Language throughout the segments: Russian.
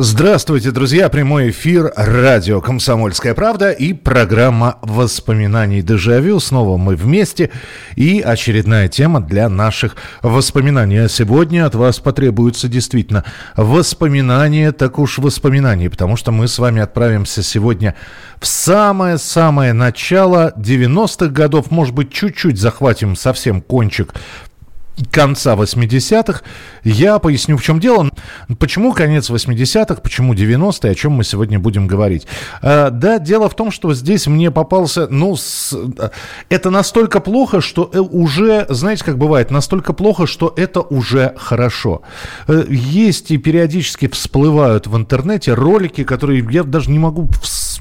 Здравствуйте, друзья! Прямой эфир радио «Комсомольская правда» и программа воспоминаний «Дежавю». Снова мы вместе и очередная тема для наших воспоминаний. А сегодня от вас потребуются действительно воспоминания, так уж воспоминания, потому что мы с вами отправимся сегодня в самое-самое начало 90-х годов. Может быть, чуть-чуть захватим совсем кончик конца 80-х. Я поясню, в чем дело. Почему конец 80-х, почему 90-е, о чем мы сегодня будем говорить. Да, дело в том, что здесь мне попался... это настолько плохо, что уже... Знаете, как бывает? Настолько плохо, что это уже хорошо. Есть и периодически всплывают в интернете ролики, которые я даже не могу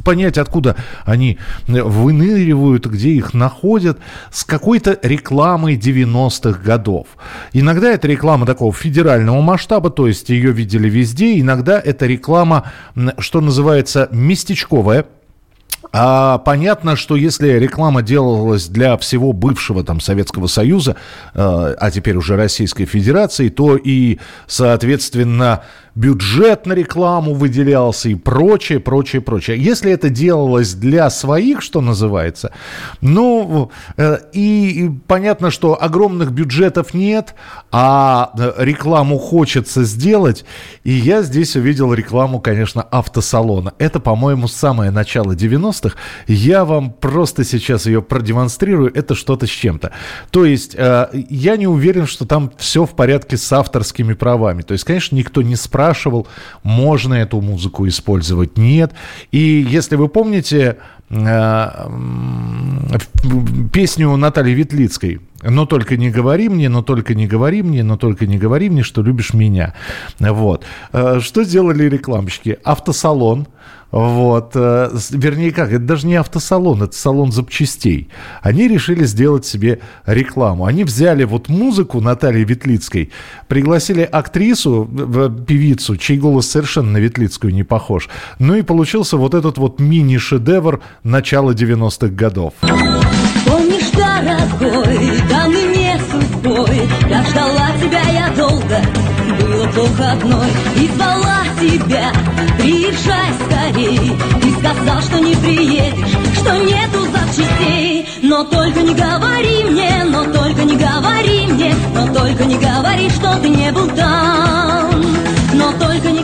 понять, откуда они выныривают, где их находят, с какой-то рекламой 90-х годов. Иногда это реклама такого федерального масштаба, то есть ее видели везде. Иногда это реклама, что называется, местечковая. А понятно, что если реклама делалась для всего бывшего там Советского Союза, а теперь уже Российской Федерации, то и, соответственно, бюджет на рекламу выделялся и прочее. Если это делалось для своих, что называется, и понятно, что огромных бюджетов нет, а рекламу хочется сделать, и я здесь увидел рекламу, конечно, автосалона. Это, по-моему, самое начало 90-х. Я вам просто сейчас ее продемонстрирую. Это что-то с чем-то. То есть я не уверен, что там все в порядке с авторскими правами. То есть, конечно, никто не спрашивал, можно эту музыку использовать, нет. И если вы помните песню Натальи Ветлицкой «Но только не говори мне, но только не говори мне, но только не говори мне, что любишь меня». Вот. Что сделали рекламщики? Автосалон. Вот, вернее, как, это даже не автосалон, это салон запчастей. Они решили сделать себе рекламу. Они взяли вот музыку Натальи Ветлицкой, пригласили актрису, певицу, чей голос совершенно на Ветлицкую не похож. Ну и получился вот этот вот мини-шедевр начала 90-х годов. Помнишь, дорогой, данный мне судьбой, я ждала тебя я долго, было плохо одной, и звала тебя, приезжай скорей, ты сказал, что не приедешь, что нету запчастей, но только не говори мне, но только не говори мне, но только не говори, что ты не был там.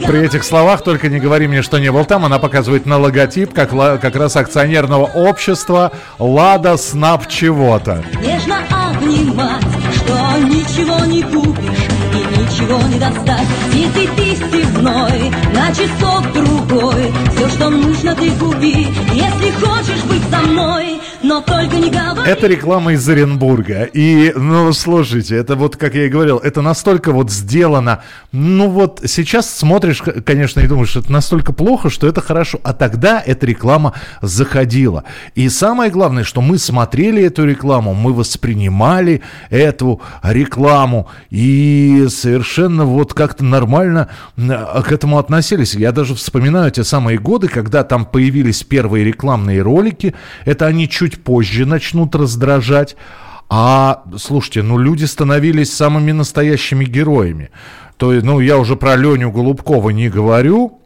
При этих словах «только не говори мне, что не был там» она показывает на логотип как раз акционерного общества «Лада Снаб» чего-то. Нежно обнимать, что ничего не купишь и ничего не достать. Если ты степной, на часок другой, все, что нужно, ты купи, если хочешь быть со мной. Но только не говори. Это реклама из Оренбурга. И, слушайте, это вот, как я и говорил, это настолько вот сделано. Сейчас смотришь, конечно, и думаешь, это настолько плохо, что это хорошо. А тогда эта реклама заходила. И самое главное, что мы смотрели эту рекламу, мы воспринимали эту рекламу. И совершенно вот как-то нормально к этому относились. Я даже вспоминаю те самые годы, когда там появились первые рекламные ролики. Это они чуть позже начнут раздражать. А, слушайте, люди становились самыми настоящими героями. То есть, я уже про Леню Голубкова не говорю,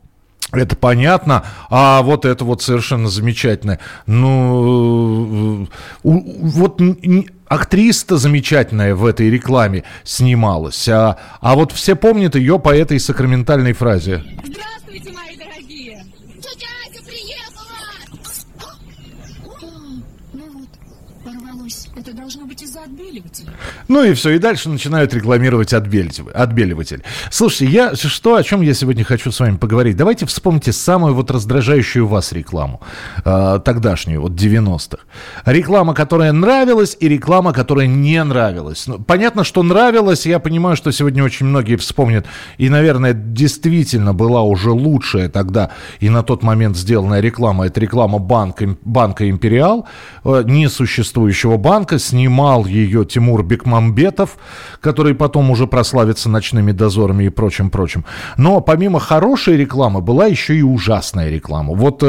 это понятно. А вот это вот совершенно замечательное. Актриса-то замечательная в этой рекламе снималась. А вот все помнят ее по этой сакраментальной фразе. Здравствуйте, мои дорогие! Тетя приехала! Это должно быть из-за отбеливателя. И все, и дальше начинают рекламировать отбеливатель. Слушайте, о чем я сегодня хочу с вами поговорить? Давайте вспомните самую раздражающую вас рекламу, тогдашнюю, 90-х. Реклама, которая нравилась, и реклама, которая не нравилась. Понятно, что нравилась, я понимаю, что сегодня очень многие вспомнят, и, наверное, действительно была уже лучшая тогда и на тот момент сделанная реклама, это реклама Банка Империал, несуществующего банка. Снимал ее Тимур Бекмамбетов, который потом уже прославится «Ночными дозорами» и прочим-прочим. Но помимо хорошей рекламы была еще и ужасная реклама. Вот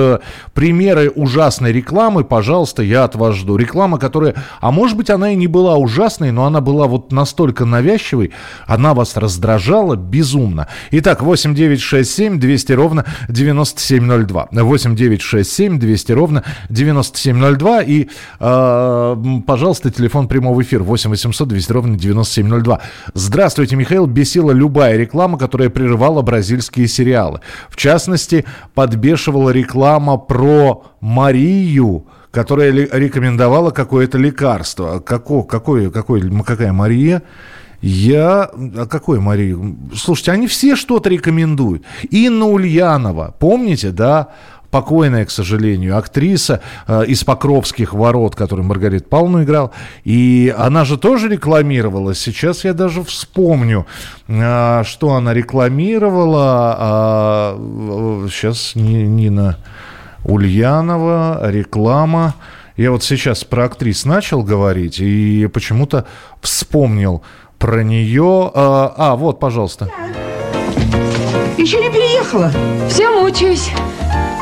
примеры ужасной рекламы, пожалуйста, я от вас жду. Реклама, которая, а может быть, она и не была ужасной, но она была вот настолько навязчивой, она вас раздражала безумно. Итак, 8 967 200 ровно 9702. 8 967 200 ровно 9702. И, пожалуйста, телефон прямого эфира 8 800 200 ровно 9702. Здравствуйте, Михаил. Бесила любая реклама, которая прерывала бразильские сериалы. В частности, подбешивала реклама про Марию, которая рекомендовала какое-то лекарство. Какая Мария? Какой Мария? Слушайте, они все что-то рекомендуют. Инна Ульянова, помните, да? Покойная, к сожалению, актриса из «Покровских ворот», которую Маргарита Павловна играла. И она же тоже рекламировала. Сейчас я даже вспомню, что она рекламировала. Сейчас Нина Ульянова, реклама. Я вот сейчас про актрис начал говорить и почему-то вспомнил про нее. Вот, пожалуйста. Еще не переехала. Все мучаюсь.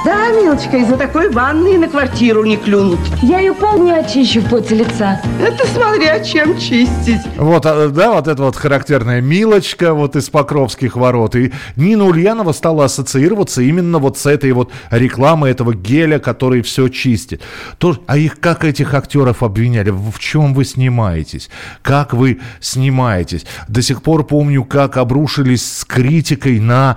Да, милочка, из-за такой ванны и на квартиру не клюнут. Я ее полдня чищу поте лица. Это смотря чем чистить. Вот, да, вот это вот характерная Милочка вот из «Покровских ворот». И Нина Ульянова стала ассоциироваться именно вот с этой вот рекламой этого геля, который все чистит. А их как этих актеров обвиняли? В чем вы снимаетесь? Как вы снимаетесь? До сих пор помню, как обрушились с критикой на...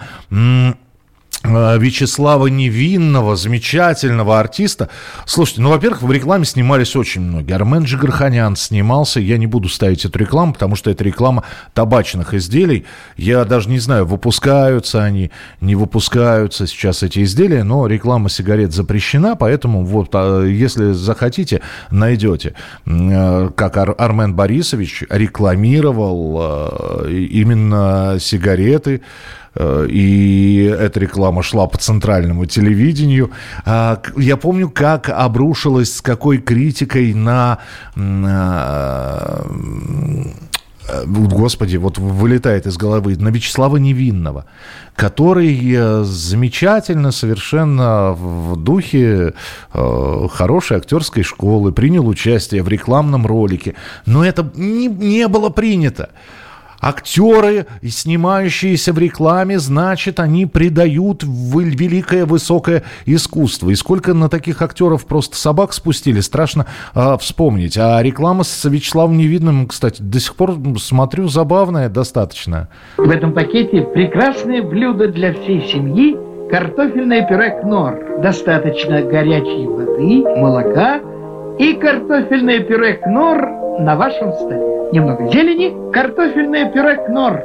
Вячеслава Невинного, замечательного артиста. Слушайте, во-первых, в рекламе снимались очень многие. Армен Джигарханян снимался. Я не буду ставить эту рекламу, потому что это реклама табачных изделий. Я даже не знаю, выпускаются они, не выпускаются сейчас эти изделия, но реклама сигарет запрещена, поэтому вот, если захотите, найдете. Как Армен Борисович рекламировал именно сигареты, и эта реклама шла по центральному телевидению. Я помню, как обрушилась, с какой критикой на... Господи, вот вылетает из головы, на Вячеслава Невинного, который замечательно, совершенно в духе хорошей актерской школы принял участие в рекламном ролике. Но это не было принято. Актеры, снимающиеся в рекламе, значит, они придают великое, высокое искусство. И сколько на таких актеров просто собак спустили, страшно вспомнить. А реклама с Вячеславом Невидным, кстати, до сих пор смотрю, забавная достаточно. В этом пакете прекрасное блюдо для всей семьи. Картофельное пюре «Кнор». Достаточно горячей воды, молока и картофельное пюре «Кнор» на вашем столе. Немного зелени, картофельное пюре «Кнор».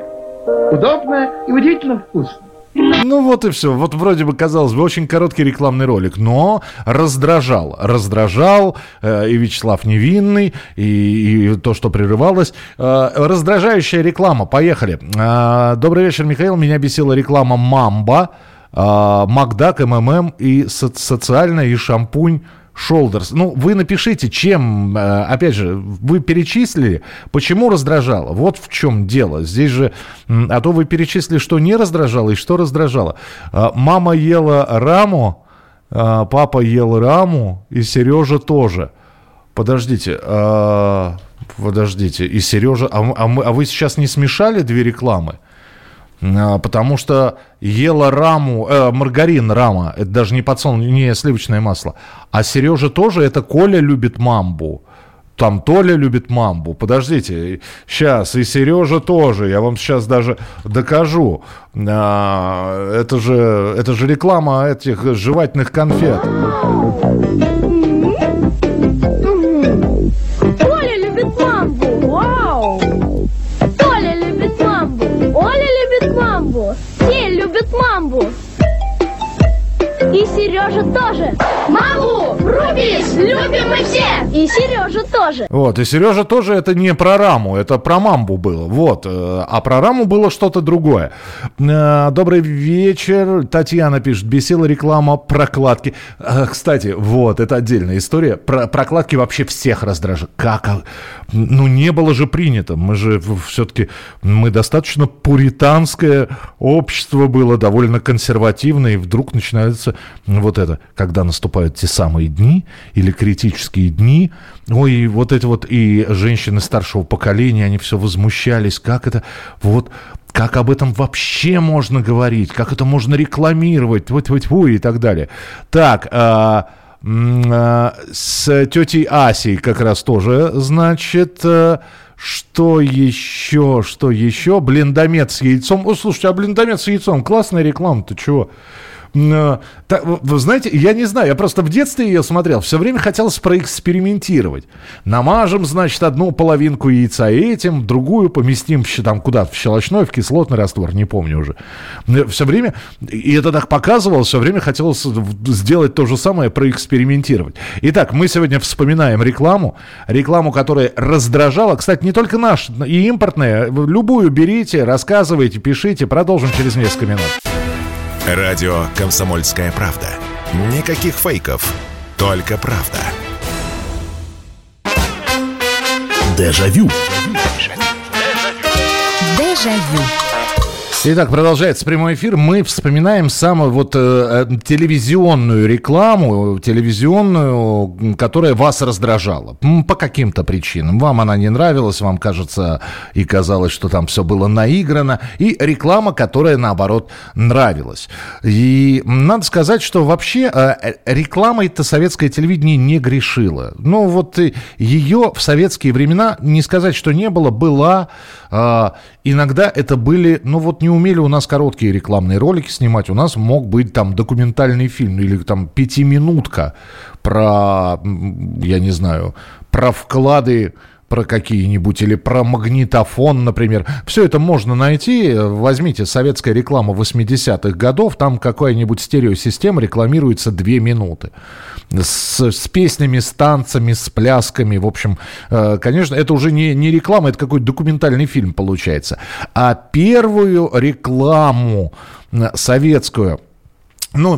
Удобно и удивительно вкусно. Вот и все. Вот вроде бы, казалось бы, очень короткий рекламный ролик, но раздражал. Раздражал и Вячеслав Невинный, и то, что прерывалось. Раздражающая реклама. Поехали. Добрый вечер, Михаил. Меня бесила реклама «Мамба», «Макдак», «МММ» и социальная, и шампунь. Шолдерс. Вы напишите, чем, опять же, вы перечислили, почему раздражало. Вот в чем дело. Здесь же, а то вы перечислили, что не раздражало и что раздражало. Мама ела раму, папа ел раму, и Сережа тоже. Подождите, и Сережа... А вы сейчас не смешали две рекламы? Потому что ела раму, маргарин рама, это даже не подсолнечное, не сливочное масло. А Сережа тоже, это Коля любит мамбу. Там Толя любит мамбу. Подождите, сейчас, и Сережа тоже, я вам сейчас даже докажу. Это же реклама этих жевательных конфет. Коля любит мамбу, вау! Толя любит мамбу, Оля любит мамбу, все любят мамбу. И И Сережа тоже. Маму рубишь, любим мы все. И Сережа тоже. Вот, и Сережа тоже это не про раму, это про мамбу было. Вот, а про раму было что-то другое. Добрый вечер. Татьяна пишет, бесила реклама прокладки. Кстати, вот, это отдельная история. Про прокладки вообще всех раздражают. Как? Ну, не было же принято. Мы же все-таки, мы достаточно пуританское общество было, довольно консервативное, и вдруг начинается... Вот это, когда наступают те самые дни или критические дни, ой, вот эти вот и женщины старшего поколения, они все возмущались, как это, вот, как об этом вообще можно говорить, как это можно рекламировать, и так далее. Так, с тетей Асей как раз тоже, значит... Что еще? Блиндомет с яйцом. О, слушайте, а блиндомет с яйцом, классная реклама-то, чего? Вы знаете, я не знаю, я просто в детстве ее смотрел, все время хотелось проэкспериментировать. Намажем, значит, одну половинку яйца этим, другую поместим там куда-то в щелочной, в кислотный раствор, не помню уже. Все время, и это так показывалось, все время хотелось сделать то же самое, проэкспериментировать. Итак, мы сегодня вспоминаем рекламу, которая раздражала, кстати, не только наш, и импортная. Любую берите, рассказывайте, пишите. Продолжим через несколько минут. Радио «Комсомольская правда». Никаких фейков, только правда. Дежавю. Дежавю. Итак, продолжается прямой эфир. Мы вспоминаем самую телевизионную рекламу, которая вас раздражала. По каким-то причинам. Вам она не нравилась, вам кажется и казалось, что там все было наиграно. И реклама, которая, наоборот, нравилась. И надо сказать, что вообще рекламой-то советское телевидение не грешило. Ну вот ее в советские времена, не сказать, что не было, была... Иногда это были, не умели у нас короткие рекламные ролики снимать, у нас мог быть там документальный фильм или там пятиминутка про, я не знаю, про вклады, про какие-нибудь, или про магнитофон, например. Все это можно найти. Возьмите советская реклама 80-х годов, там какая-нибудь стереосистема рекламируется 2 минуты. С песнями, с танцами, с плясками. В общем, конечно, это уже не реклама, это какой-то документальный фильм получается. А первую рекламу советскую...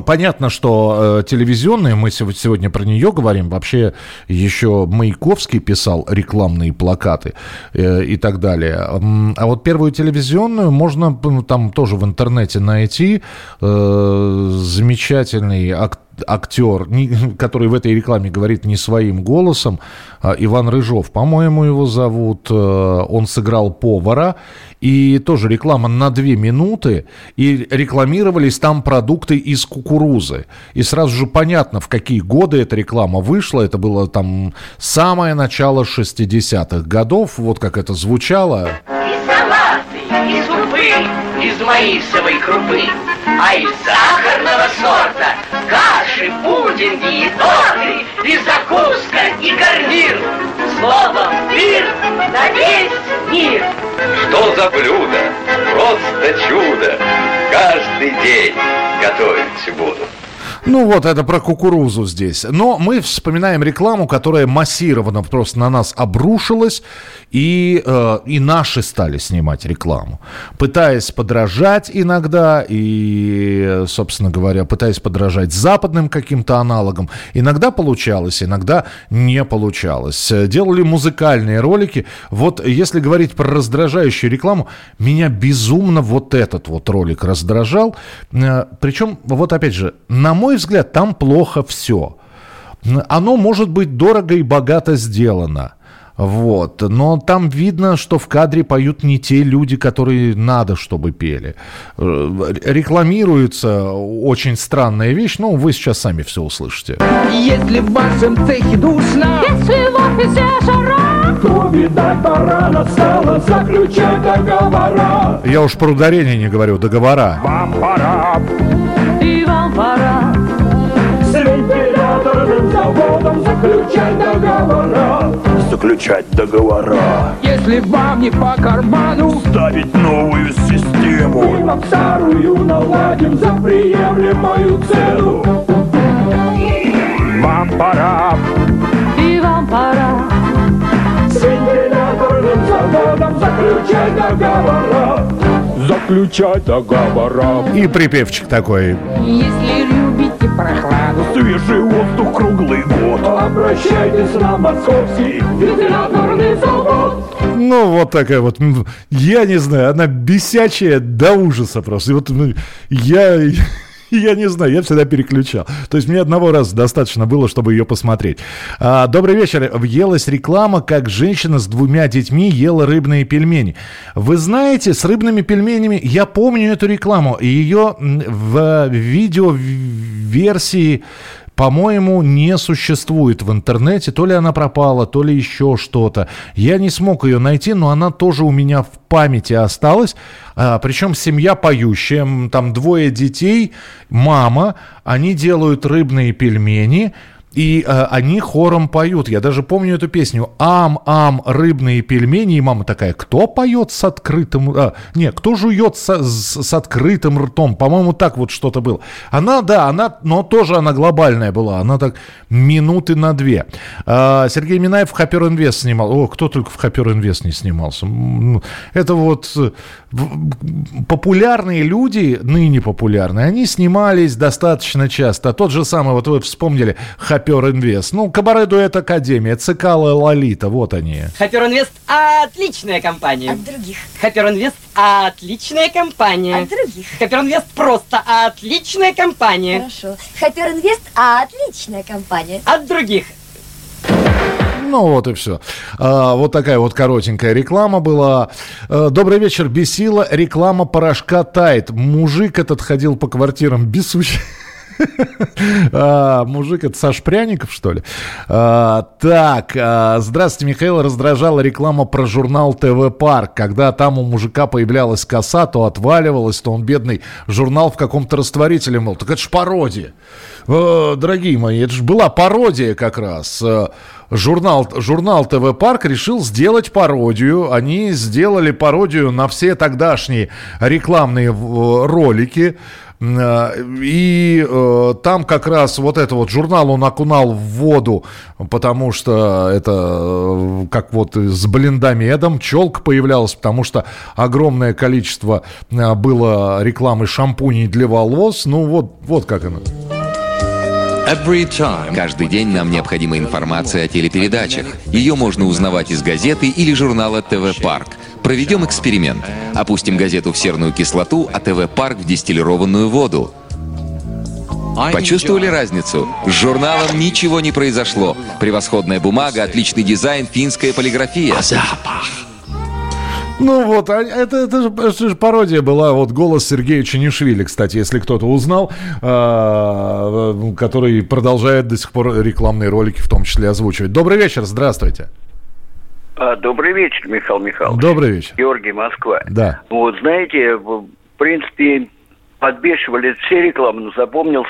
понятно, что телевизионная, мы сегодня про нее говорим, вообще еще Маяковский писал рекламные плакаты и так далее. А вот первую телевизионную можно там тоже в интернете найти. Замечательный актер, который в этой рекламе говорит не своим голосом, Иван Рыжов, по-моему, его зовут, он сыграл повара, и тоже реклама на 2 минуты, и рекламировались там продукты из кукурузы. И сразу же понятно, в какие годы эта реклама вышла, это было там самое начало 60-х годов, вот как это звучало. Из салаты, из упы, из маисовой крупы, а из сахарного сорта каши, пудинги и торты, и закуска, и гарнир. Словом, пир на весь мир. Что за блюдо? Просто чудо. Каждый день готовить буду. Это про кукурузу здесь. Но мы вспоминаем рекламу, которая массированно просто на нас обрушилась, и наши стали снимать рекламу, пытаясь подражать иногда, и, собственно говоря, пытаясь подражать западным каким-то аналогам. Иногда получалось, иногда не получалось. Делали музыкальные ролики. Вот если говорить про раздражающую рекламу, меня безумно этот ролик раздражал. Причем, опять же, на мой взгляд, там плохо все. Оно может быть дорого и богато сделано. Но там видно, что в кадре поют не те люди, которые надо, чтобы пели. Рекламируется очень странная вещь, вы сейчас сами все услышите. Если в вашем цехе душно, если в офисе жара, то, видать, пора настала заключать договора. Я уж про ударение не говорю, договора. Вам пора. И вам пора. С вентиляторным заводом заключать договора. Заключать договора. Если вам не по карману ставить новую систему, мы вам старую наладим за приемлемую цену. пора, и вам пора. С вентиляторным заводом заключай договора, заключай договора. И припевчик такой. Если любите прохладу, свежий воздух круглый год, обращайтесь на Московский вентиляторный завод. Ну, вот такая вот, я не знаю, она бесячая до ужаса просто. И вот я не знаю, я всегда переключал. То есть мне одного раза достаточно было, чтобы ее посмотреть. Добрый вечер. Въелась реклама, как женщина с двумя детьми ела рыбные пельмени. Вы знаете, с рыбными пельменями я помню эту рекламу. Ее в видеоверсии, по-моему, не существует в интернете. То ли она пропала, то ли еще что-то. Я не смог ее найти, но она тоже у меня в памяти осталась. Причем семья поющая. Там двое детей, мама. Они делают рыбные пельмени. И они хором поют. Я даже помню эту песню. Ам-ам, рыбные пельмени. И мама такая, кто поет с открытым... кто жует с открытым ртом? По-моему, так вот что-то было. Но тоже она глобальная была. Она так минуты на две. Сергей Минаев в Хопер Инвест снимал. О, кто только в Хопер Инвест не снимался. Это вот популярные люди, ныне популярные, они снимались достаточно часто. Тот же самый, вот вы вспомнили, Хопер Инвест. Кабарэдуэт Академия, Цикала и Лолита, вот они. Хопер Инвест отличная компания. От других. Хопер Инвест отличная компания. От других. Хопер Инвест просто отличная компания. Хорошо. Хопер Инвест отличная компания. От других. Ну, вот и все. Вот такая вот коротенькая реклама была. Добрый вечер. Бесила реклама порошка Тайд. Мужик этот ходил по квартирам бесущий. Мужик, это Саш Пряников, что ли? Здравствуйте, Михаил. Раздражала реклама про журнал ТВ Парк. Когда там у мужика появлялась коса, то отваливалась, то он, бедный, журнал в каком-то растворителе мыл. Так это ж пародия. Дорогие мои, это ж была пародия как раз. Журнал ТВ Парк решил сделать пародию. Они сделали пародию на все тогдашние рекламные ролики. И там как раз вот это вот журнал он окунал в воду, потому что это как вот с блиндомедом, челка появлялась, потому что огромное количество было рекламы шампуней для волос. Вот как оно. Каждый день нам необходима информация о телепередачах. Ее можно узнавать из газеты или журнала ТВ Парк. Проведем эксперимент. Опустим газету в серную кислоту, а ТВ Парк в дистиллированную воду. Почувствовали разницу? С журналом ничего не произошло. Превосходная бумага, отличный дизайн, финская полиграфия. Запах. Это же пародия была, вот голос Сергея Ченишвили, кстати, если кто-то узнал, который продолжает до сих пор рекламные ролики в том числе озвучивать. Добрый вечер, здравствуйте. Добрый вечер, Михаил Михайлович. Добрый вечер. Георгий, Москва. Да. Вот, знаете, в принципе, подбешивали все рекламы, но запомнилась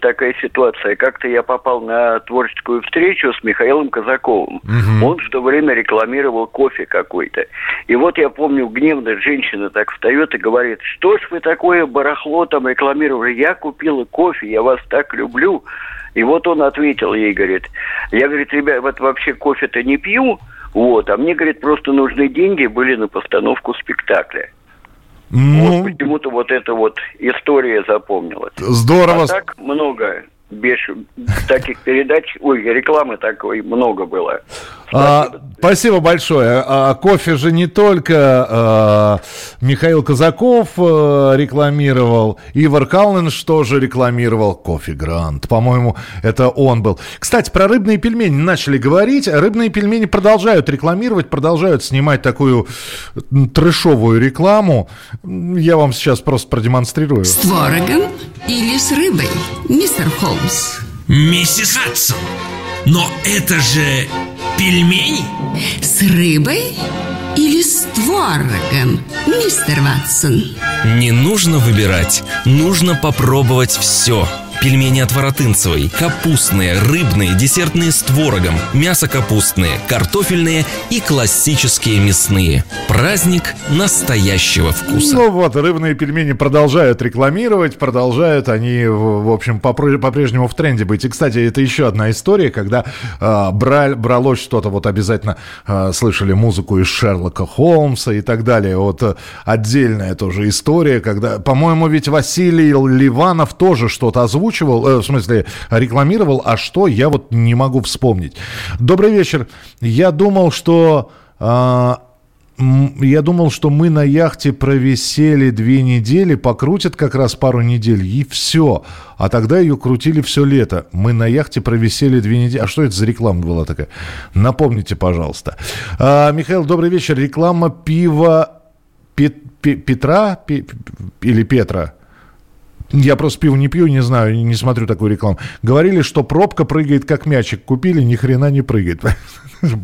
такая ситуация. Как-то я попал на творческую встречу с Михаилом Козаковым. Угу. Он в то время рекламировал кофе какой-то. И вот я помню, гневная женщина так встает и говорит, что ж вы такое барахло там рекламировали? Я купила кофе, я вас так люблю. И вот он ответил ей, говорит, я, говорит, ребят, вот вообще кофе-то не пью, вот, а мне, говорит, просто нужны деньги были на постановку спектакля. Вот почему-то вот эта вот история запомнилась. Здорово. А так много таких передач, рекламы такой много было. Спасибо большое. Кофе же не только Михаил Козаков рекламировал, Ивар Калленджа тоже рекламировал кофе Грант. По-моему, это он был. Кстати, про рыбные пельмени начали говорить. Рыбные пельмени продолжают рекламировать, продолжают снимать такую трэшовую рекламу. Я вам сейчас просто продемонстрирую. С творогом или с рыбой, мистер Холмс? Миссис Хадсон, но это же... пельмени? С рыбой или с творогом, мистер Ватсон? Не нужно выбирать, нужно попробовать все. пельмени от Воротынцевой, капустные, рыбные, десертные с творогом, мясо капустные, картофельные и классические мясные. Праздник настоящего вкуса. Ну вот, рыбные пельмени продолжают рекламировать, продолжают они, в общем, по-прежнему в тренде быть. И, кстати, это еще одна история, когда бралось что-то, вот обязательно слышали музыку из Шерлока Холмса и так далее. Вот отдельная тоже история, когда, по-моему, ведь Василий Ливанов тоже что-то озвучивал, в смысле рекламировал, а что, я вот не могу вспомнить. Добрый вечер. Я думал, что мы на яхте провисели 2 недели, покрутят как раз пару недель, и все. А тогда ее крутили все лето. Мы на яхте провисели 2 недели. А что это за реклама была такая? Напомните, пожалуйста. Михаил, добрый вечер. Реклама пива Петра. Я просто пиво не пью, не знаю, не смотрю такую рекламу. Говорили, что пробка прыгает, как мячик. Купили, ни хрена не прыгает.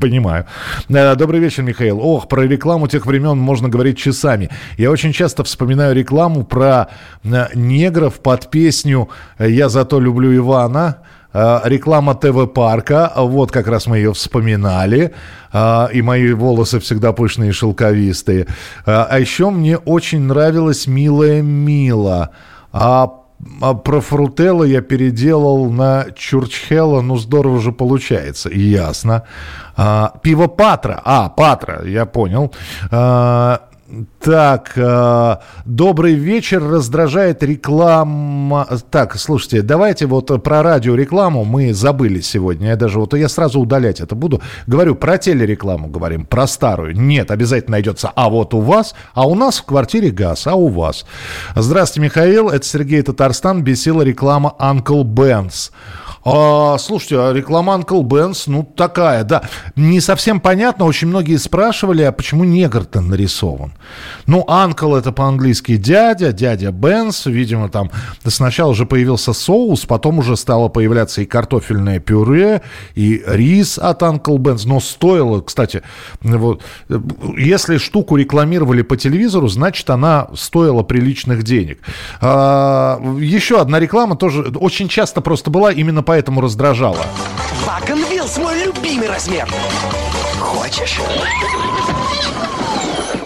Понимаю. Добрый вечер, Михаил. Ох, про рекламу тех времен можно говорить часами. Я очень часто вспоминаю рекламу про негров под песню «Я зато люблю Ивана». Реклама ТВ Парка, вот как раз мы ее вспоминали, и мои волосы всегда пышные и шелковистые. А еще мне очень нравилась «Милая Мила». А про Фрутелло я переделал на Чурчхелло, ну здорово же получается, ясно. Пиво Патра, Патра, я понял. Так, добрый вечер, раздражает реклама... Так, слушайте, давайте вот про радиорекламу мы забыли сегодня. Я сразу удалять это буду. Говорю, про телерекламу говорим, про старую. Нет, обязательно найдется. А вот у вас, а у нас в квартире газ, а у вас. Здравствуйте, Михаил, это Сергей, Татарстан, бесила реклама Uncle Ben's. Слушайте, реклама Uncle Ben's, ну такая, да. Не совсем понятно, очень многие спрашивали, а почему негр-то нарисован? Ну, Uncle — это по-английски дядя, дядя Бенс, видимо, там сначала же появился соус, потом уже стало появляться и картофельное пюре, и рис от Uncle Ben's. Но стоило, кстати, вот, если штуку рекламировали по телевизору, значит, она стоила приличных денег. Еще одна реклама тоже очень часто просто была, именно поэтому раздражала. Вагон Вилс — мой любимый размер. Хочешь?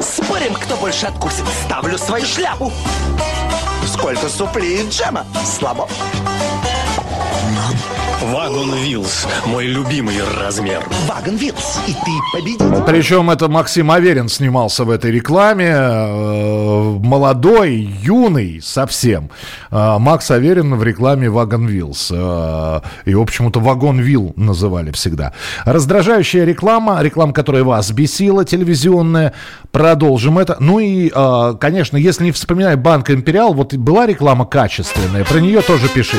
Спорим, кто больше откусит. Ставлю свою шляпу. Сколько супли и джема. Слабо. Вагон Вилс — мой любимый размер. Вагон Вилс, и ты победитель. Причем это Максим Аверин снимался в этой рекламе. Молодой, юный совсем. Макс Аверин в рекламе Вагон Вилс. Его почему-то Вагон Вил называли всегда. Раздражающая реклама, реклама, которая вас бесила, телевизионная. Продолжим это. Ну и, конечно, если не вспоминаю Банк Империал, вот была реклама качественная. Про нее тоже пиши.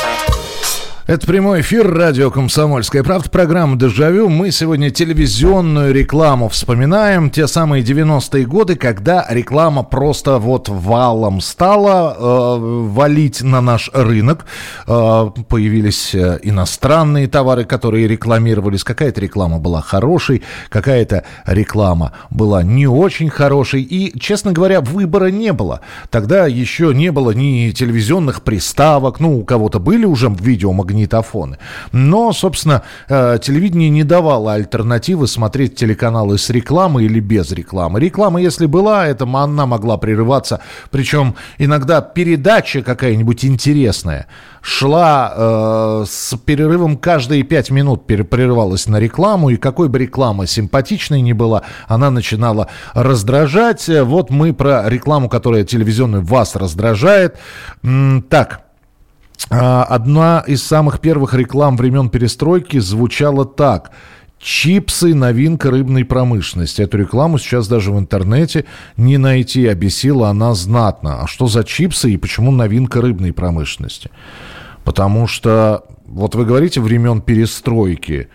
Это прямой эфир радио «Комсомольская правда», программа «Дежавю». Мы сегодня телевизионную рекламу вспоминаем. Те самые 90-е годы, когда реклама просто вот валом стала валить на наш рынок. Появились иностранные товары, которые рекламировались. Какая-то реклама была хорошей, какая-то реклама была не очень хорошей. И, честно говоря, выбора не было. Тогда еще не было ни телевизионных приставок. Ну, у кого-то были уже видеомагнитофоны. Но, собственно, телевидение не давало альтернативы смотреть телеканалы с рекламой или без рекламы. Реклама, если была, она могла прерываться. Причем иногда передача какая-нибудь интересная шла с перерывом каждые 5 минут, прерывалась на рекламу. И какой бы реклама симпатичной ни была, она начинала раздражать. Вот мы про рекламу, которая телевизионную вас раздражает. Так. Одна из самых первых реклам времен перестройки звучала так. Чипсы – новинка рыбной промышленности. Эту рекламу сейчас даже в интернете не найти. Обесила она знатно. А что за чипсы и почему новинка рыбной промышленности? Потому что, вот вы говорите, времен перестройки.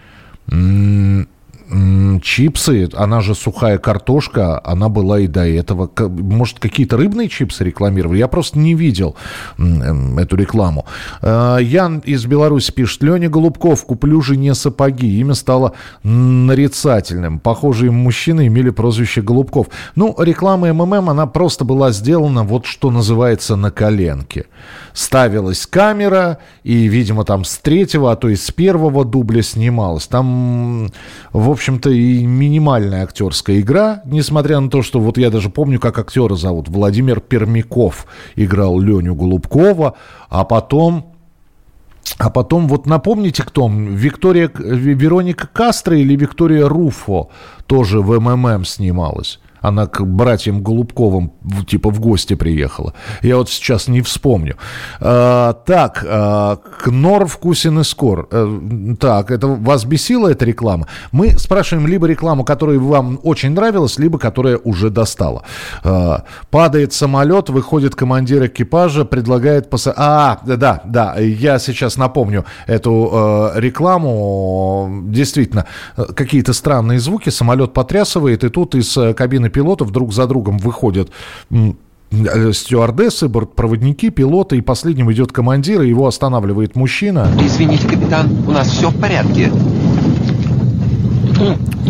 Чипсы, она же сухая картошка, она была и до этого. Может, какие-то рыбные чипсы рекламировали? Я просто не видел эту рекламу. Ян из Беларуси пишет: Леня Голубков, куплю жене сапоги. Имя стало нарицательным. Похожие мужчины имели прозвище Голубков. Ну, реклама МММ, она просто была сделана, вот что называется, на коленке. Ставилась камера, и, видимо, там с третьего, а то и с первого дубля снималась. Там, в общем-то, и минимальная актерская игра, несмотря на то, что вот я даже помню, как актера зовут. Владимир Пермяков играл Леню Голубкова, а потом вот напомните, кто? Вероника Кастро или Виктория Руфо тоже в МММ снималась. Она к братьям Голубковым типа в гости приехала. Я вот сейчас не вспомню. Кнор вкусен и скор. Это вас бесила эта реклама? Мы спрашиваем либо рекламу, которая вам очень нравилась, либо которая уже достала. Падает самолет, выходит командир экипажа, предлагает я сейчас напомню эту рекламу. Действительно, какие-то странные звуки. Самолет потрясывает, и тут из кабины пилотов друг за другом выходят стюардессы, бортпроводники, пилоты, и последним идет командир, и его останавливает мужчина. Извините, капитан, у нас все в порядке.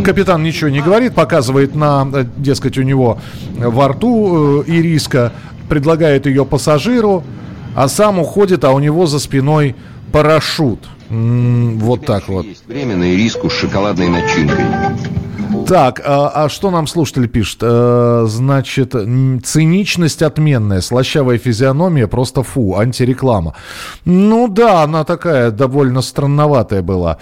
Капитан ничего не говорит, показывает на, дескать, у него во рту ириска, предлагает ее пассажиру, а сам уходит, а у него за спиной парашют. Вот так вот. Есть временный ириску с шоколадной начинкой. Так, а что нам слушатели пишут? Значит, циничность отменная, слащавая физиономия, просто фу, антиреклама. Ну да, она такая довольно странноватая была.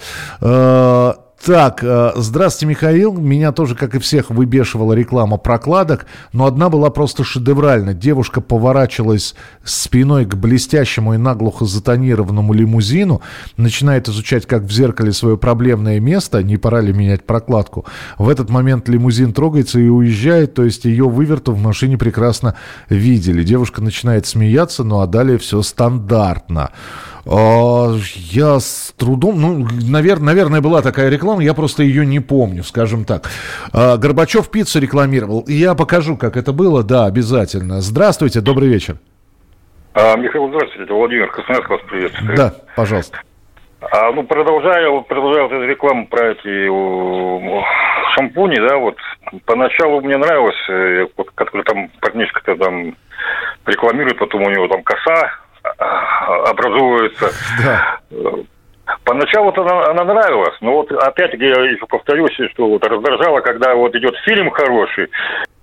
Здравствуйте, Михаил. Меня тоже, как и всех, выбешивала реклама прокладок, но одна была просто шедевральна. Девушка поворачивалась спиной к блестящему и наглухо затонированному лимузину, начинает изучать, как в зеркале, свое проблемное место, не пора ли менять прокладку. В этот момент лимузин трогается и уезжает, то есть ее выверту в машине прекрасно видели. Девушка начинает смеяться, далее все стандартно. Я с трудом... Наверное, была такая реклама, я просто ее не помню, скажем так. Горбачев пиццу рекламировал. Я покажу, как это было, да, обязательно. Здравствуйте, добрый вечер. Михаил, здравствуйте, это Владимир Красноярск, вас приветствую. Да, пожалуйста. Продолжаю вот эту рекламу про эти шампуни, да, вот. Поначалу мне нравилось, который там парнишка-то там рекламирует, потом у него там коса образуется. Да. Поначалу-то она нравилась, но вот опять-таки я еще повторюсь, что вот раздражало, когда вот идет фильм хороший,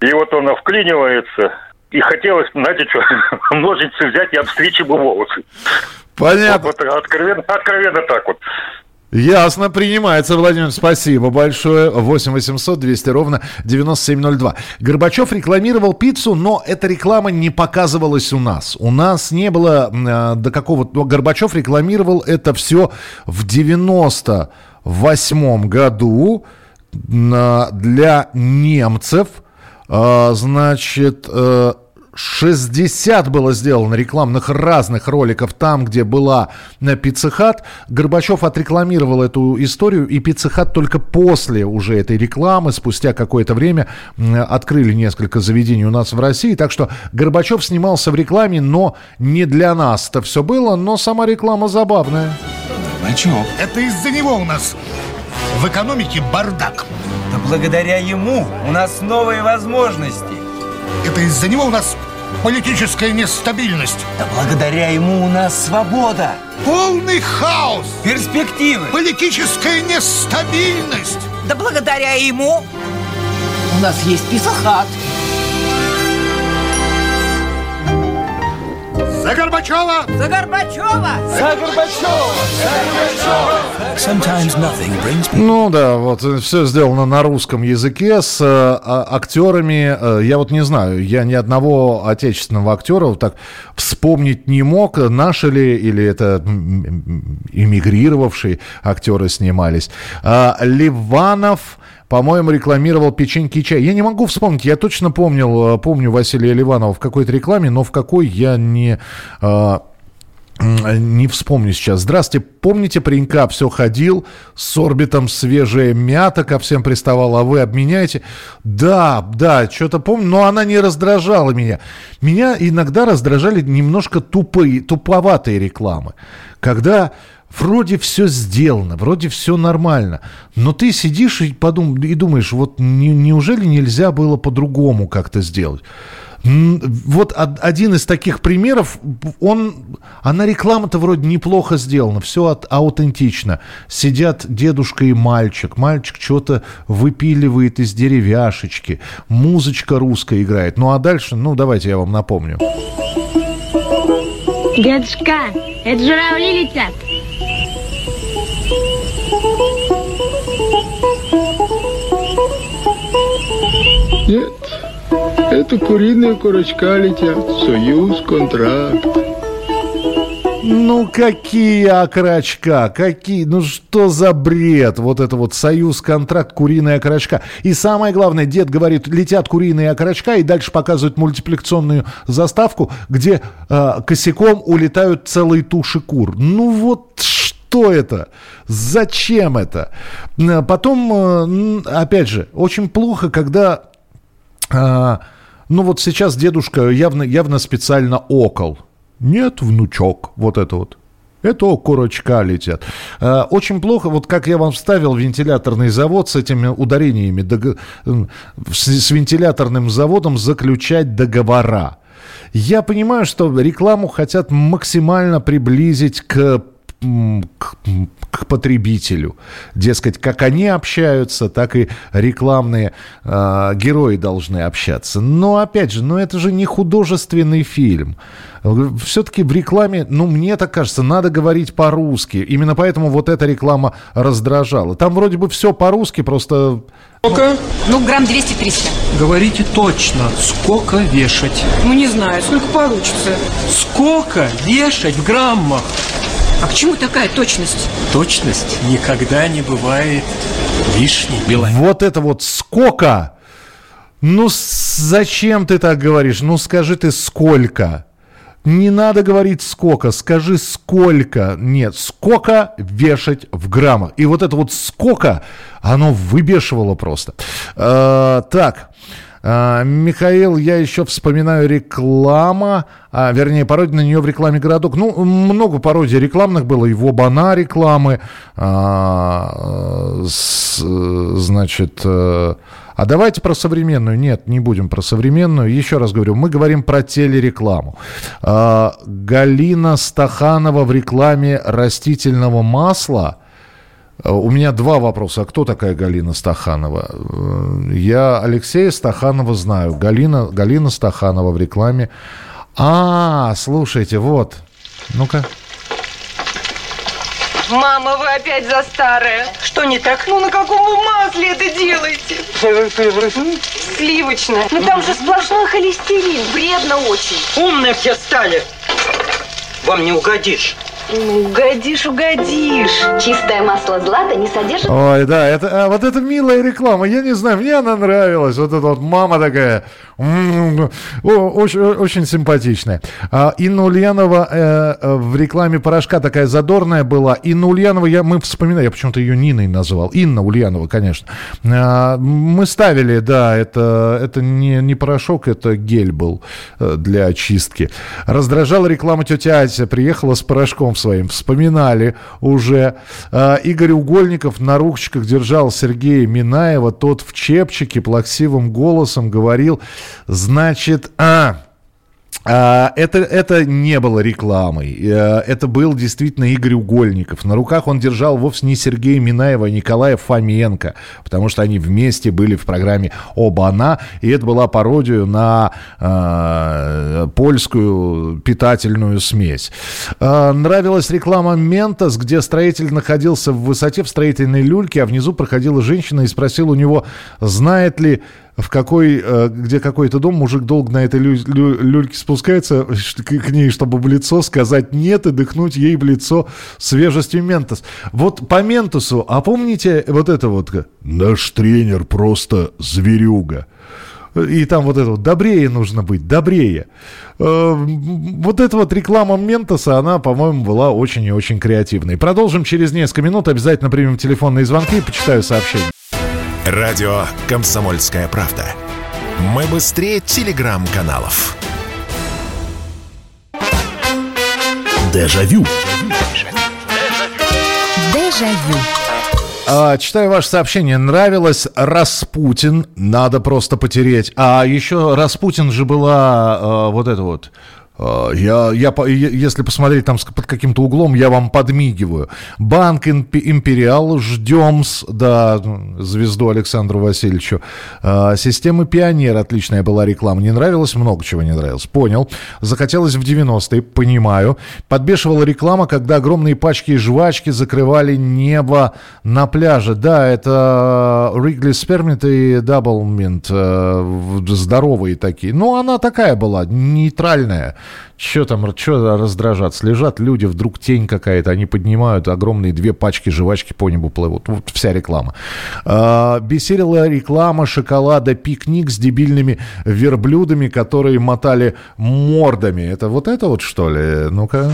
и вот он вклинивается, и хотелось, знаете что, ножницы взять и обстричь ему волосы. Понятно. Вот, откровенно так вот. Ясно, принимается, Владимир, спасибо большое. 8 800 200 ровно 9702. Горбачев рекламировал пиццу, но эта реклама не показывалась у нас. У нас не было до какого-то... Горбачев рекламировал это все в 98 году для немцев. 60 было сделано рекламных разных роликов там, где была Pizza Hut. Горбачев отрекламировал эту историю, и Pizza Hut только после уже этой рекламы, спустя какое-то время, открыли несколько заведений у нас в России. Так что Горбачев снимался в рекламе, но не для нас это все было, но сама реклама забавная. Горбачев, это из-за него у нас в экономике бардак. Да благодаря ему у нас новые возможности. Это из-за него у нас политическая нестабильность. Да благодаря ему у нас свобода. Полный хаос. Перспективы. Политическая нестабильность. Да благодаря ему у нас есть Pizza Hut. За Горбачева! За Горбачева! За Горбачева! За Горбачева! Ну да, вот все сделано на русском языке с актерами. Я вот не знаю, я ни одного отечественного актера вот так вспомнить не мог. Наши ли, или это эмигрировавшие актеры снимались. Ливанов... По-моему, рекламировал печеньки и чай. Я не могу вспомнить. Я точно помню Василия Ливанова в какой-то рекламе, но в какой я не... не вспомню сейчас. Здравствуйте, помните паренька, все ходил, с орбитом свежая мята ко всем приставала, а вы обменяете? Да, что-то помню, но она не раздражала меня. Меня иногда раздражали немножко туповатые рекламы, когда вроде все сделано, вроде все нормально, но ты сидишь и думаешь, вот неужели нельзя было по-другому как-то сделать? Вот один из таких примеров, она реклама-то вроде неплохо сделана, все аутентично. Сидят дедушка и мальчик, мальчик что-то выпиливает из деревяшечки, музычка русская играет. Ну а дальше, давайте я вам напомню. Дедушка, это журавли летят. Нет, это куриные курочка летят. Союз-контракт. Ну, какие окорочка, что за бред, вот это вот союз-контракт, куриная окорочка. И самое главное, дед говорит, летят куриные окорочка, и дальше показывают мультипликационную заставку, где косяком улетают целые туши кур. Ну, вот что это? Зачем это? Потом, опять же, очень плохо, когда... вот сейчас дедушка явно специально окол. Нет, внучок, вот это вот. Это курочка летят. Очень плохо, вот как я вам вставил вентиляторный завод с этими ударениями, с вентиляторным заводом заключать договора. Я понимаю, что рекламу хотят максимально приблизить к потребителю. Дескать, как они общаются, так и рекламные герои должны общаться. Но, опять же, это же не художественный фильм. Все-таки в рекламе, мне так кажется, надо говорить по-русски. Именно поэтому вот эта реклама раздражала. Там вроде бы все по-русски, просто... Сколько? 200-300. Говорите точно, сколько вешать? Не знаю, сколько получится. Сколько вешать в граммах? А к чему такая точность? Точность никогда не бывает лишней. Вот это вот сколько? Зачем ты так говоришь? Скажи ты сколько? Не надо говорить сколько, скажи сколько. Нет, сколько вешать в граммах. И вот это вот сколько, оно выбешивало просто. Михаил, я еще вспоминаю пародия на нее в рекламе «Городок». Много пародий рекламных было, и «Вобана» рекламы, А давайте про современную. Нет, не будем про современную. Еще раз говорю, мы говорим про телерекламу. Галина Стаханова в рекламе растительного масла. У меня два вопроса. А кто такая Галина Стаханова? Я Алексея Стаханова знаю. Галина Стаханова в рекламе. Слушайте, вот. Ну-ка. Мама, вы опять за старое. Что не так? На каком вы масле это делаете? Сливочное. Там же сплошной холестерин. Вредно очень. Умные все стали. Вам не угодишь. Угодишь. Чистое масло Злата не содержит... Ой, да, вот это милая реклама. Я не знаю, мне она нравилась. Вот эта вот мама такая... Очень, очень симпатичная. Инна Ульянова в рекламе порошка такая задорная была. Инна Ульянова, мы вспоминаем, я почему-то ее Ниной назвал. Инна Ульянова, конечно. Мы ставили, да, это не порошок, это гель был для очистки. Раздражала реклама тетя Ася. Приехала с порошком своим. Вспоминали уже. Игорь Угольников на ручках держал Сергея Минаева. Тот в чепчике плаксивым голосом говорил... Значит, это не было рекламой. Это был действительно Игорь Угольников. На руках он держал вовсе не Сергея Минаева, а Николая Фоменко, потому что они вместе были в программе «Обана», и это была пародия на польскую питательную смесь. Нравилась реклама «Ментос», где строитель находился в высоте в строительной люльке, а внизу проходила женщина и спросила у него, знает ли, где какой-то дом, мужик долго на этой люльке спускается к ней, чтобы в лицо сказать «нет» и дыхнуть ей в лицо свежестью «Ментос». Вот по «Ментосу», помните вот это вот? Наш тренер просто зверюга. И там вот это вот «добрее нужно быть, добрее». Вот эта вот реклама Ментоса, она, по-моему, была очень и очень креативной. Продолжим через несколько минут. Обязательно примем телефонные звонки и почитаю сообщения. Радио «Комсомольская правда». Мы быстрее телеграм-каналов. Дежавю. Дежавю. Читаю ваше сообщение. Нравилось Распутин. Надо просто потереть. А еще Распутин же была вот эта вот. Если посмотреть там под каким-то углом, я вам подмигиваю. Банк Империал, ждем-с, да, звезду Александру Васильевичу. Система Пионер, отличная была реклама. Не нравилось, много чего не нравилось. Понял. Захотелось в 90-е, понимаю. Подбешивала реклама, когда огромные пачки и жвачки закрывали небо на пляже. Да, это Wrigley's Spearmint и Double Mint, здоровые такие. Но она такая была, нейтральная. Чё раздражаться? Лежат люди, вдруг тень какая-то, они поднимают огромные две пачки жвачки по небу плывут. Вот вся реклама. Бесерила реклама шоколада «Пикник» с дебильными верблюдами, которые мотали мордами. Это вот что ли? Ну-ка.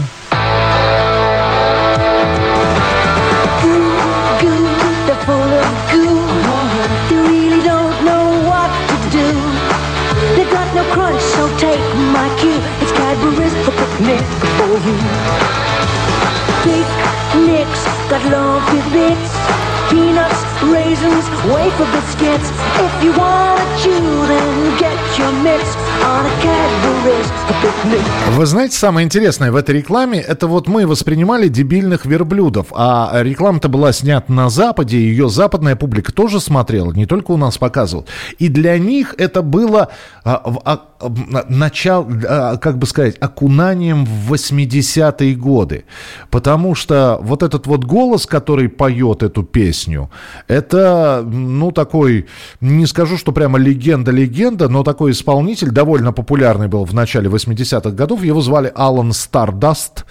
Вы знаете, самое интересное в этой рекламе, это вот мы воспринимали дебильных верблюдов, а реклама-то была снята на Западе, ее западная публика тоже смотрела, не только у нас показывала. И для них это было окунанием в 80-е годы. Потому что вот этот вот голос, который поет эту песню, это, ну, такой, не скажу, что прямо легенда-легенда, но такой исполнитель, довольно популярный был в начале 80-х годов, его звали Алан Стардаст,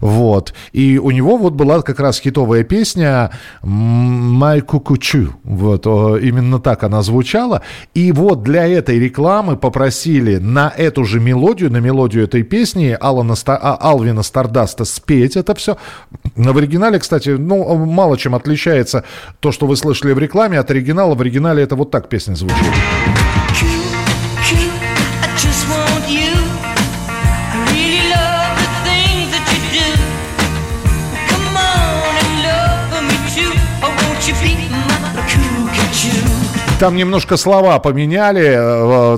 вот. И у него вот была как раз хитовая песня «My Cuckoo», вот, именно так она звучала. И вот для этой рекламы попросили на эту же мелодию, на мелодию этой песни Алвина Стардаста спеть это все. В оригинале, кстати, ну, мало чем отличается то, что вы слышали в рекламе, от оригинала. В оригинале это вот так песня звучит. Там немножко слова поменяли,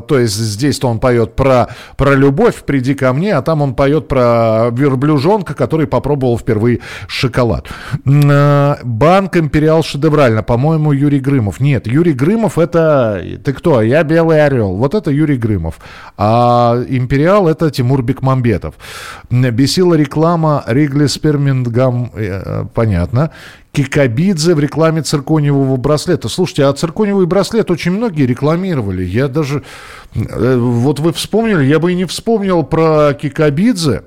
то есть здесь-то он поет про любовь, приди ко мне, а там он поет про верблюжонка, который попробовал впервые шоколад. Банк Империал шедеврально, по-моему, Юрий Грымов. Нет, Юрий Грымов это... Ты кто? Я Белый Орел. Вот это Юрий Грымов. А Империал это Тимур Бекмамбетов. Бесила реклама Wrigley's Spearmint Gum, понятно. Кикабидзе в рекламе циркониевого браслета. Слушайте, а циркониевый браслет очень многие рекламировали. Я даже... Вот вы вспомнили, я бы и не вспомнил про Кикабидзе.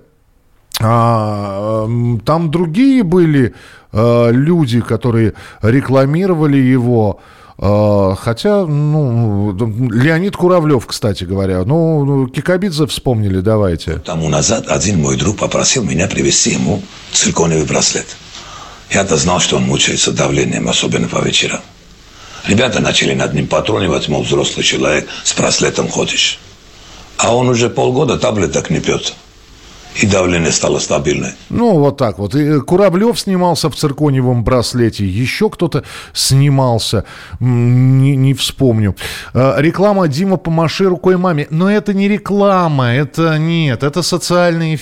Там другие были люди, которые рекламировали его. Хотя, ну, Леонид Куравлев, кстати говоря. Ну, Кикабидзе вспомнили, давайте. Тому назад один мой друг попросил меня привезти ему циркониевый браслет. Я-то знал, что он мучается давлением, особенно по вечерам. Ребята начали над ним патронивать, мол, взрослый человек, с браслетом ходишь. А он уже полгода таблеток не пьет. И давление стало стабильное. Ну, вот так вот. И Куравлев снимался в циркониевом браслете. Еще кто-то снимался. Не вспомню. Реклама «Дима, помаши рукой маме». Но это не реклама. Это нет. Это специальные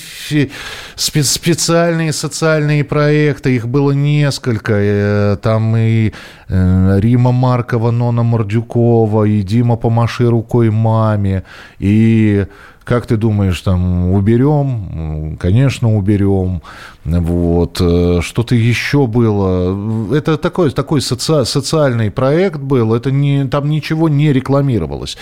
проекты. Их было несколько. Там и Рима Маркова, Нона Мордюкова. И «Дима, помаши рукой маме». И... Как ты думаешь, там, уберем? Конечно, уберем. Вот. Что-то еще было. Это такой социальный проект был. Это не, там ничего не рекламировалось.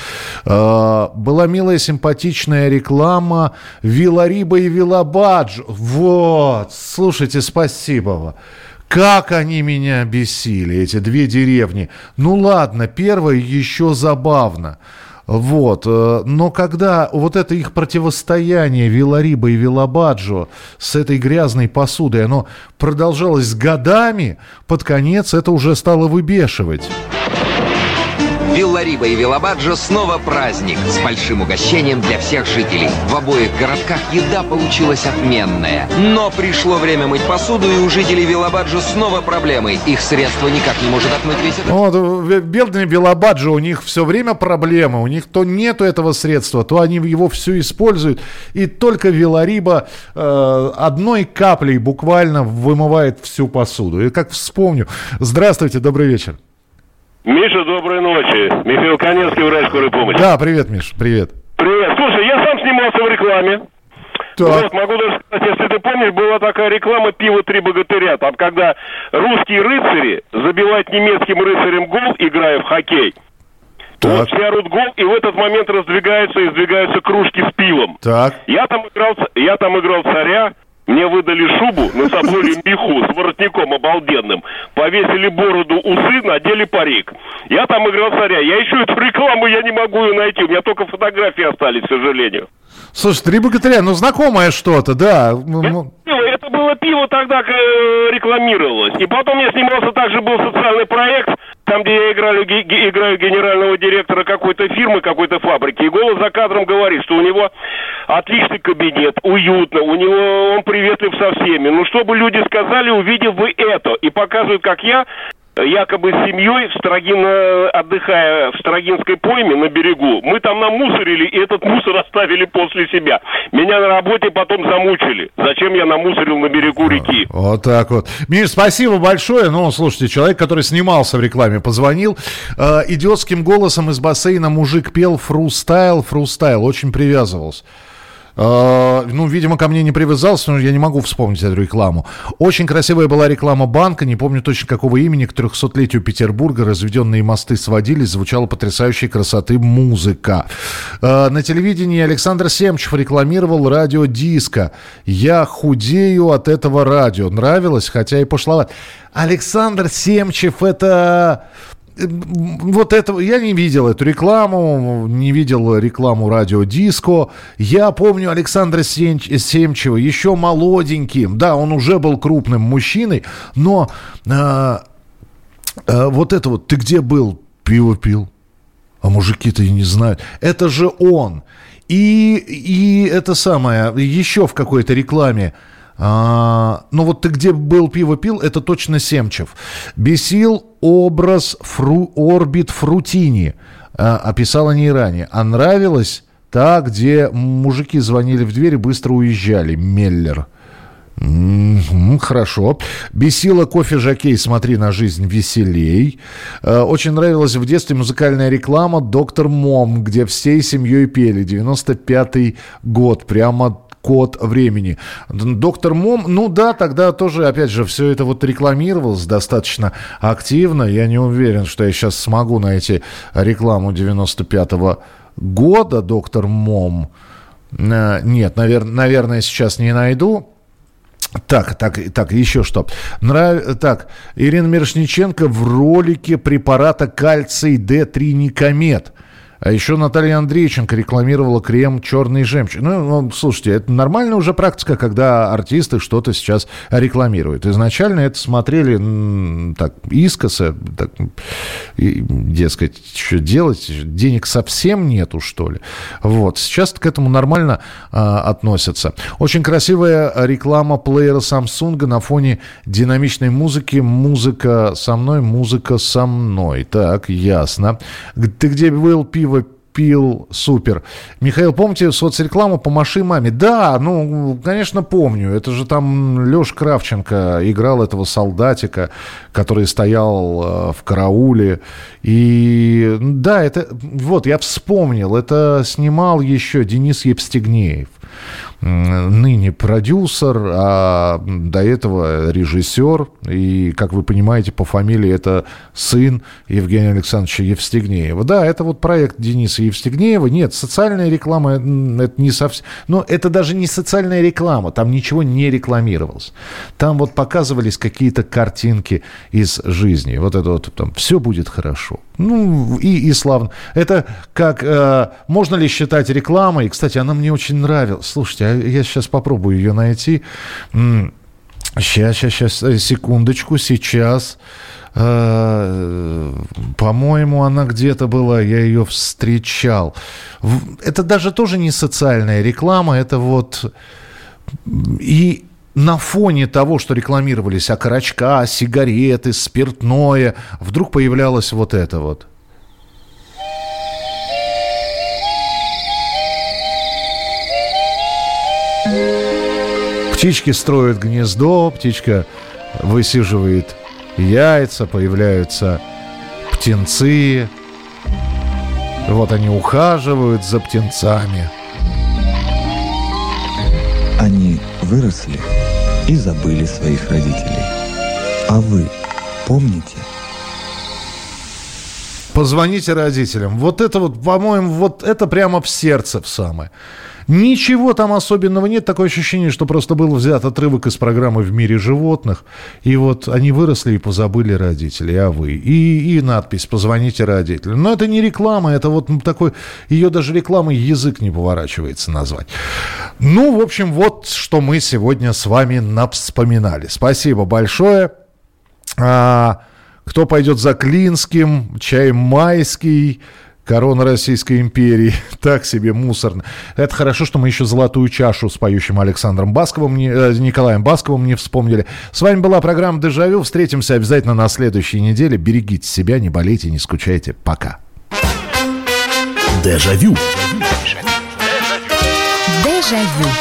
Была милая, симпатичная реклама «Вилларибо» и «Виллабаджо». Вот. Слушайте, спасибо. Как они меня бесили, эти две деревни. Ну, ладно, первое еще забавно. Вот. Но когда вот это их противостояние Вилларибо и Виллабаджо с этой грязной посудой, оно продолжалось годами, под конец это уже стало выбешивать. Вилларибо и Виллабаджо снова праздник с большим угощением для всех жителей. В обоих городках еда получилась отменная. Но пришло время мыть посуду, и у жителей Виллабаджо снова проблемы. Их средство никак не может отмыть весь этот... Вот, бедные Виллабаджо, у них все время проблемы. У них то нету этого средства, то они его все используют. И только Вилларибо одной каплей буквально вымывает всю посуду. И как вспомню. Здравствуйте, добрый вечер. Миша, доброй ночи. Михаил Конецкий, врач скорой помощи. Да, привет, Миша, привет. Привет. Слушай, я сам снимался в рекламе. Так. Вот, могу даже сказать, если ты помнишь, была такая реклама «Пиво три богатыря». Там, когда русские рыцари забивают немецким рыцарям гол, играя в хоккей. Вот, все орут гол, и в этот момент раздвигаются и сдвигаются кружки с пивом. Так. Я там играл царя. Мне выдали шубу, насобнули меху с воротником обалденным, повесили бороду, усы, надели парик. Я там играл царя. Я ищу эту рекламу, я не могу ее найти. У меня только фотографии остались, к сожалению. Слушай, «Три богатыря», ну знакомое что-то, да. Это было пиво тогда, как рекламировалось. И потом я снимался, также был социальный проект, там, где я играю генерального директора какой-то фирмы, какой-то фабрики. И голос за кадром говорит, что у него отличный кабинет, уютно, у него он приветлив со всеми. Ну, что бы люди сказали, увидев вы это. И показывают, как я, якобы с семьей, отдыхая в Строгинской пойме на берегу, мы там намусорили, и этот мусор оставили после себя. Меня на работе потом замучили. Зачем я намусорил на берегу реки? Вот так вот. Миш, спасибо большое. Ну, слушайте, человек, который снимался в рекламе, позвонил. Идиотским голосом из бассейна мужик пел фрустайл. Очень привязывался. Ну, видимо, ко мне не привязался, но я не могу вспомнить эту рекламу. Очень красивая была реклама банка, не помню точно какого имени, к 300-летию Петербурга разведенные мосты сводились, звучала потрясающей красоты музыка. На телевидении Александр Семчев рекламировал радио «Диско». «Я худею от этого радио». Нравилось, хотя и пошловато. Александр Семчев — это... Вот это, я не видел эту рекламу, не видел рекламу радио «Диско». Я помню Александра Семчева еще молоденьким. Да, он уже был крупным мужчиной, но вот это вот «Ты где был?» «Пиво пил». А мужики-то и не знают. Это же он. И это самое, еще в какой-то рекламе. Но вот «Ты где был, пиво пил» — это точно Семчев. Бесил образ орбит Фрутини, описала не ранее. А нравилось та, где мужики звонили в дверь и быстро уезжали. Меллер. Хорошо. Бесила кофе-жокей, смотри на жизнь веселей. Очень нравилась в детстве музыкальная реклама «Доктор Мом», где всей семьей пели. 95-й год. Прямо код времени. «Доктор Мом», ну да, тогда тоже, опять же, все это вот рекламировалось достаточно активно. Я не уверен, что я сейчас смогу найти рекламу 95-го года «Доктор Мом». Нет, наверное, сейчас не найду. Так, еще что. Так, Ирина Мирошниченко в ролике препарата кальций D3 Никомет. А еще Наталья Андрейченко рекламировала крем «Черный жемчуг». Ну, слушайте, это нормальная уже практика, когда артисты что-то сейчас рекламируют. Изначально это смотрели так искоса, так, и, дескать, что делать? Денег совсем нету, что ли? Вот, сейчас к этому нормально относятся. Очень красивая реклама плеера Samsung на фоне динамичной музыки. Музыка со мной. Так, ясно. Ты где был, пиво пил, супер. Михаил, помните соцрекламу «Помаши маме»? Да, ну, конечно, помню. Это же там Леша Кравченко играл этого солдатика, который стоял в карауле. И да, это... Вот, я вспомнил. Это снимал еще Денис Евстигнеев. ныне продюсер, а до этого режиссер. И, как вы понимаете, по фамилии это сын Евгения Александровича Евстигнеева. Да, это вот проект Дениса Евстигнеева. Нет, социальная реклама, это не совсем... Но это даже не социальная реклама, там ничего не рекламировалось. Там вот показывались какие-то картинки из жизни. Вот это вот там «все будет хорошо». Ну, и славно. Это как... можно ли считать рекламой? Кстати, она мне очень нравилась. Слушайте, я сейчас попробую ее найти. Сейчас, секундочку, сейчас. По-моему, она где-то была, я ее встречал. Это даже тоже не социальная реклама, это вот... И на фоне того, что рекламировались окорочка, сигареты, спиртное, вдруг появлялось вот это вот. Птички строят гнездо, птичка высиживает яйца, появляются птенцы. Вот они ухаживают за птенцами. Они выросли и забыли своих родителей. А вы помните? Позвоните родителям. Вот это вот, по-моему, вот это прямо в сердце в самое. Ничего там особенного нет. Такое ощущение, что просто был взят отрывок из программы «В мире животных». И вот они выросли и позабыли родителей, а вы. И надпись «Позвоните родителям». Но это не реклама, это вот такой... Ее даже рекламой язык не поворачивается назвать. Ну, в общем, вот что мы сегодня с вами навспоминали. Спасибо большое. Кто пойдет за Клинским, чай майский... Корона Российской империи. Так себе мусорно. Это хорошо, что мы еще «Золотую чашу» с поющим Александром Басковым, Николаем Басковым не вспомнили. С вами была программа «Дежавю». Встретимся обязательно на следующей неделе. Берегите себя, не болейте, не скучайте. Пока. Дежавю. Дежавю.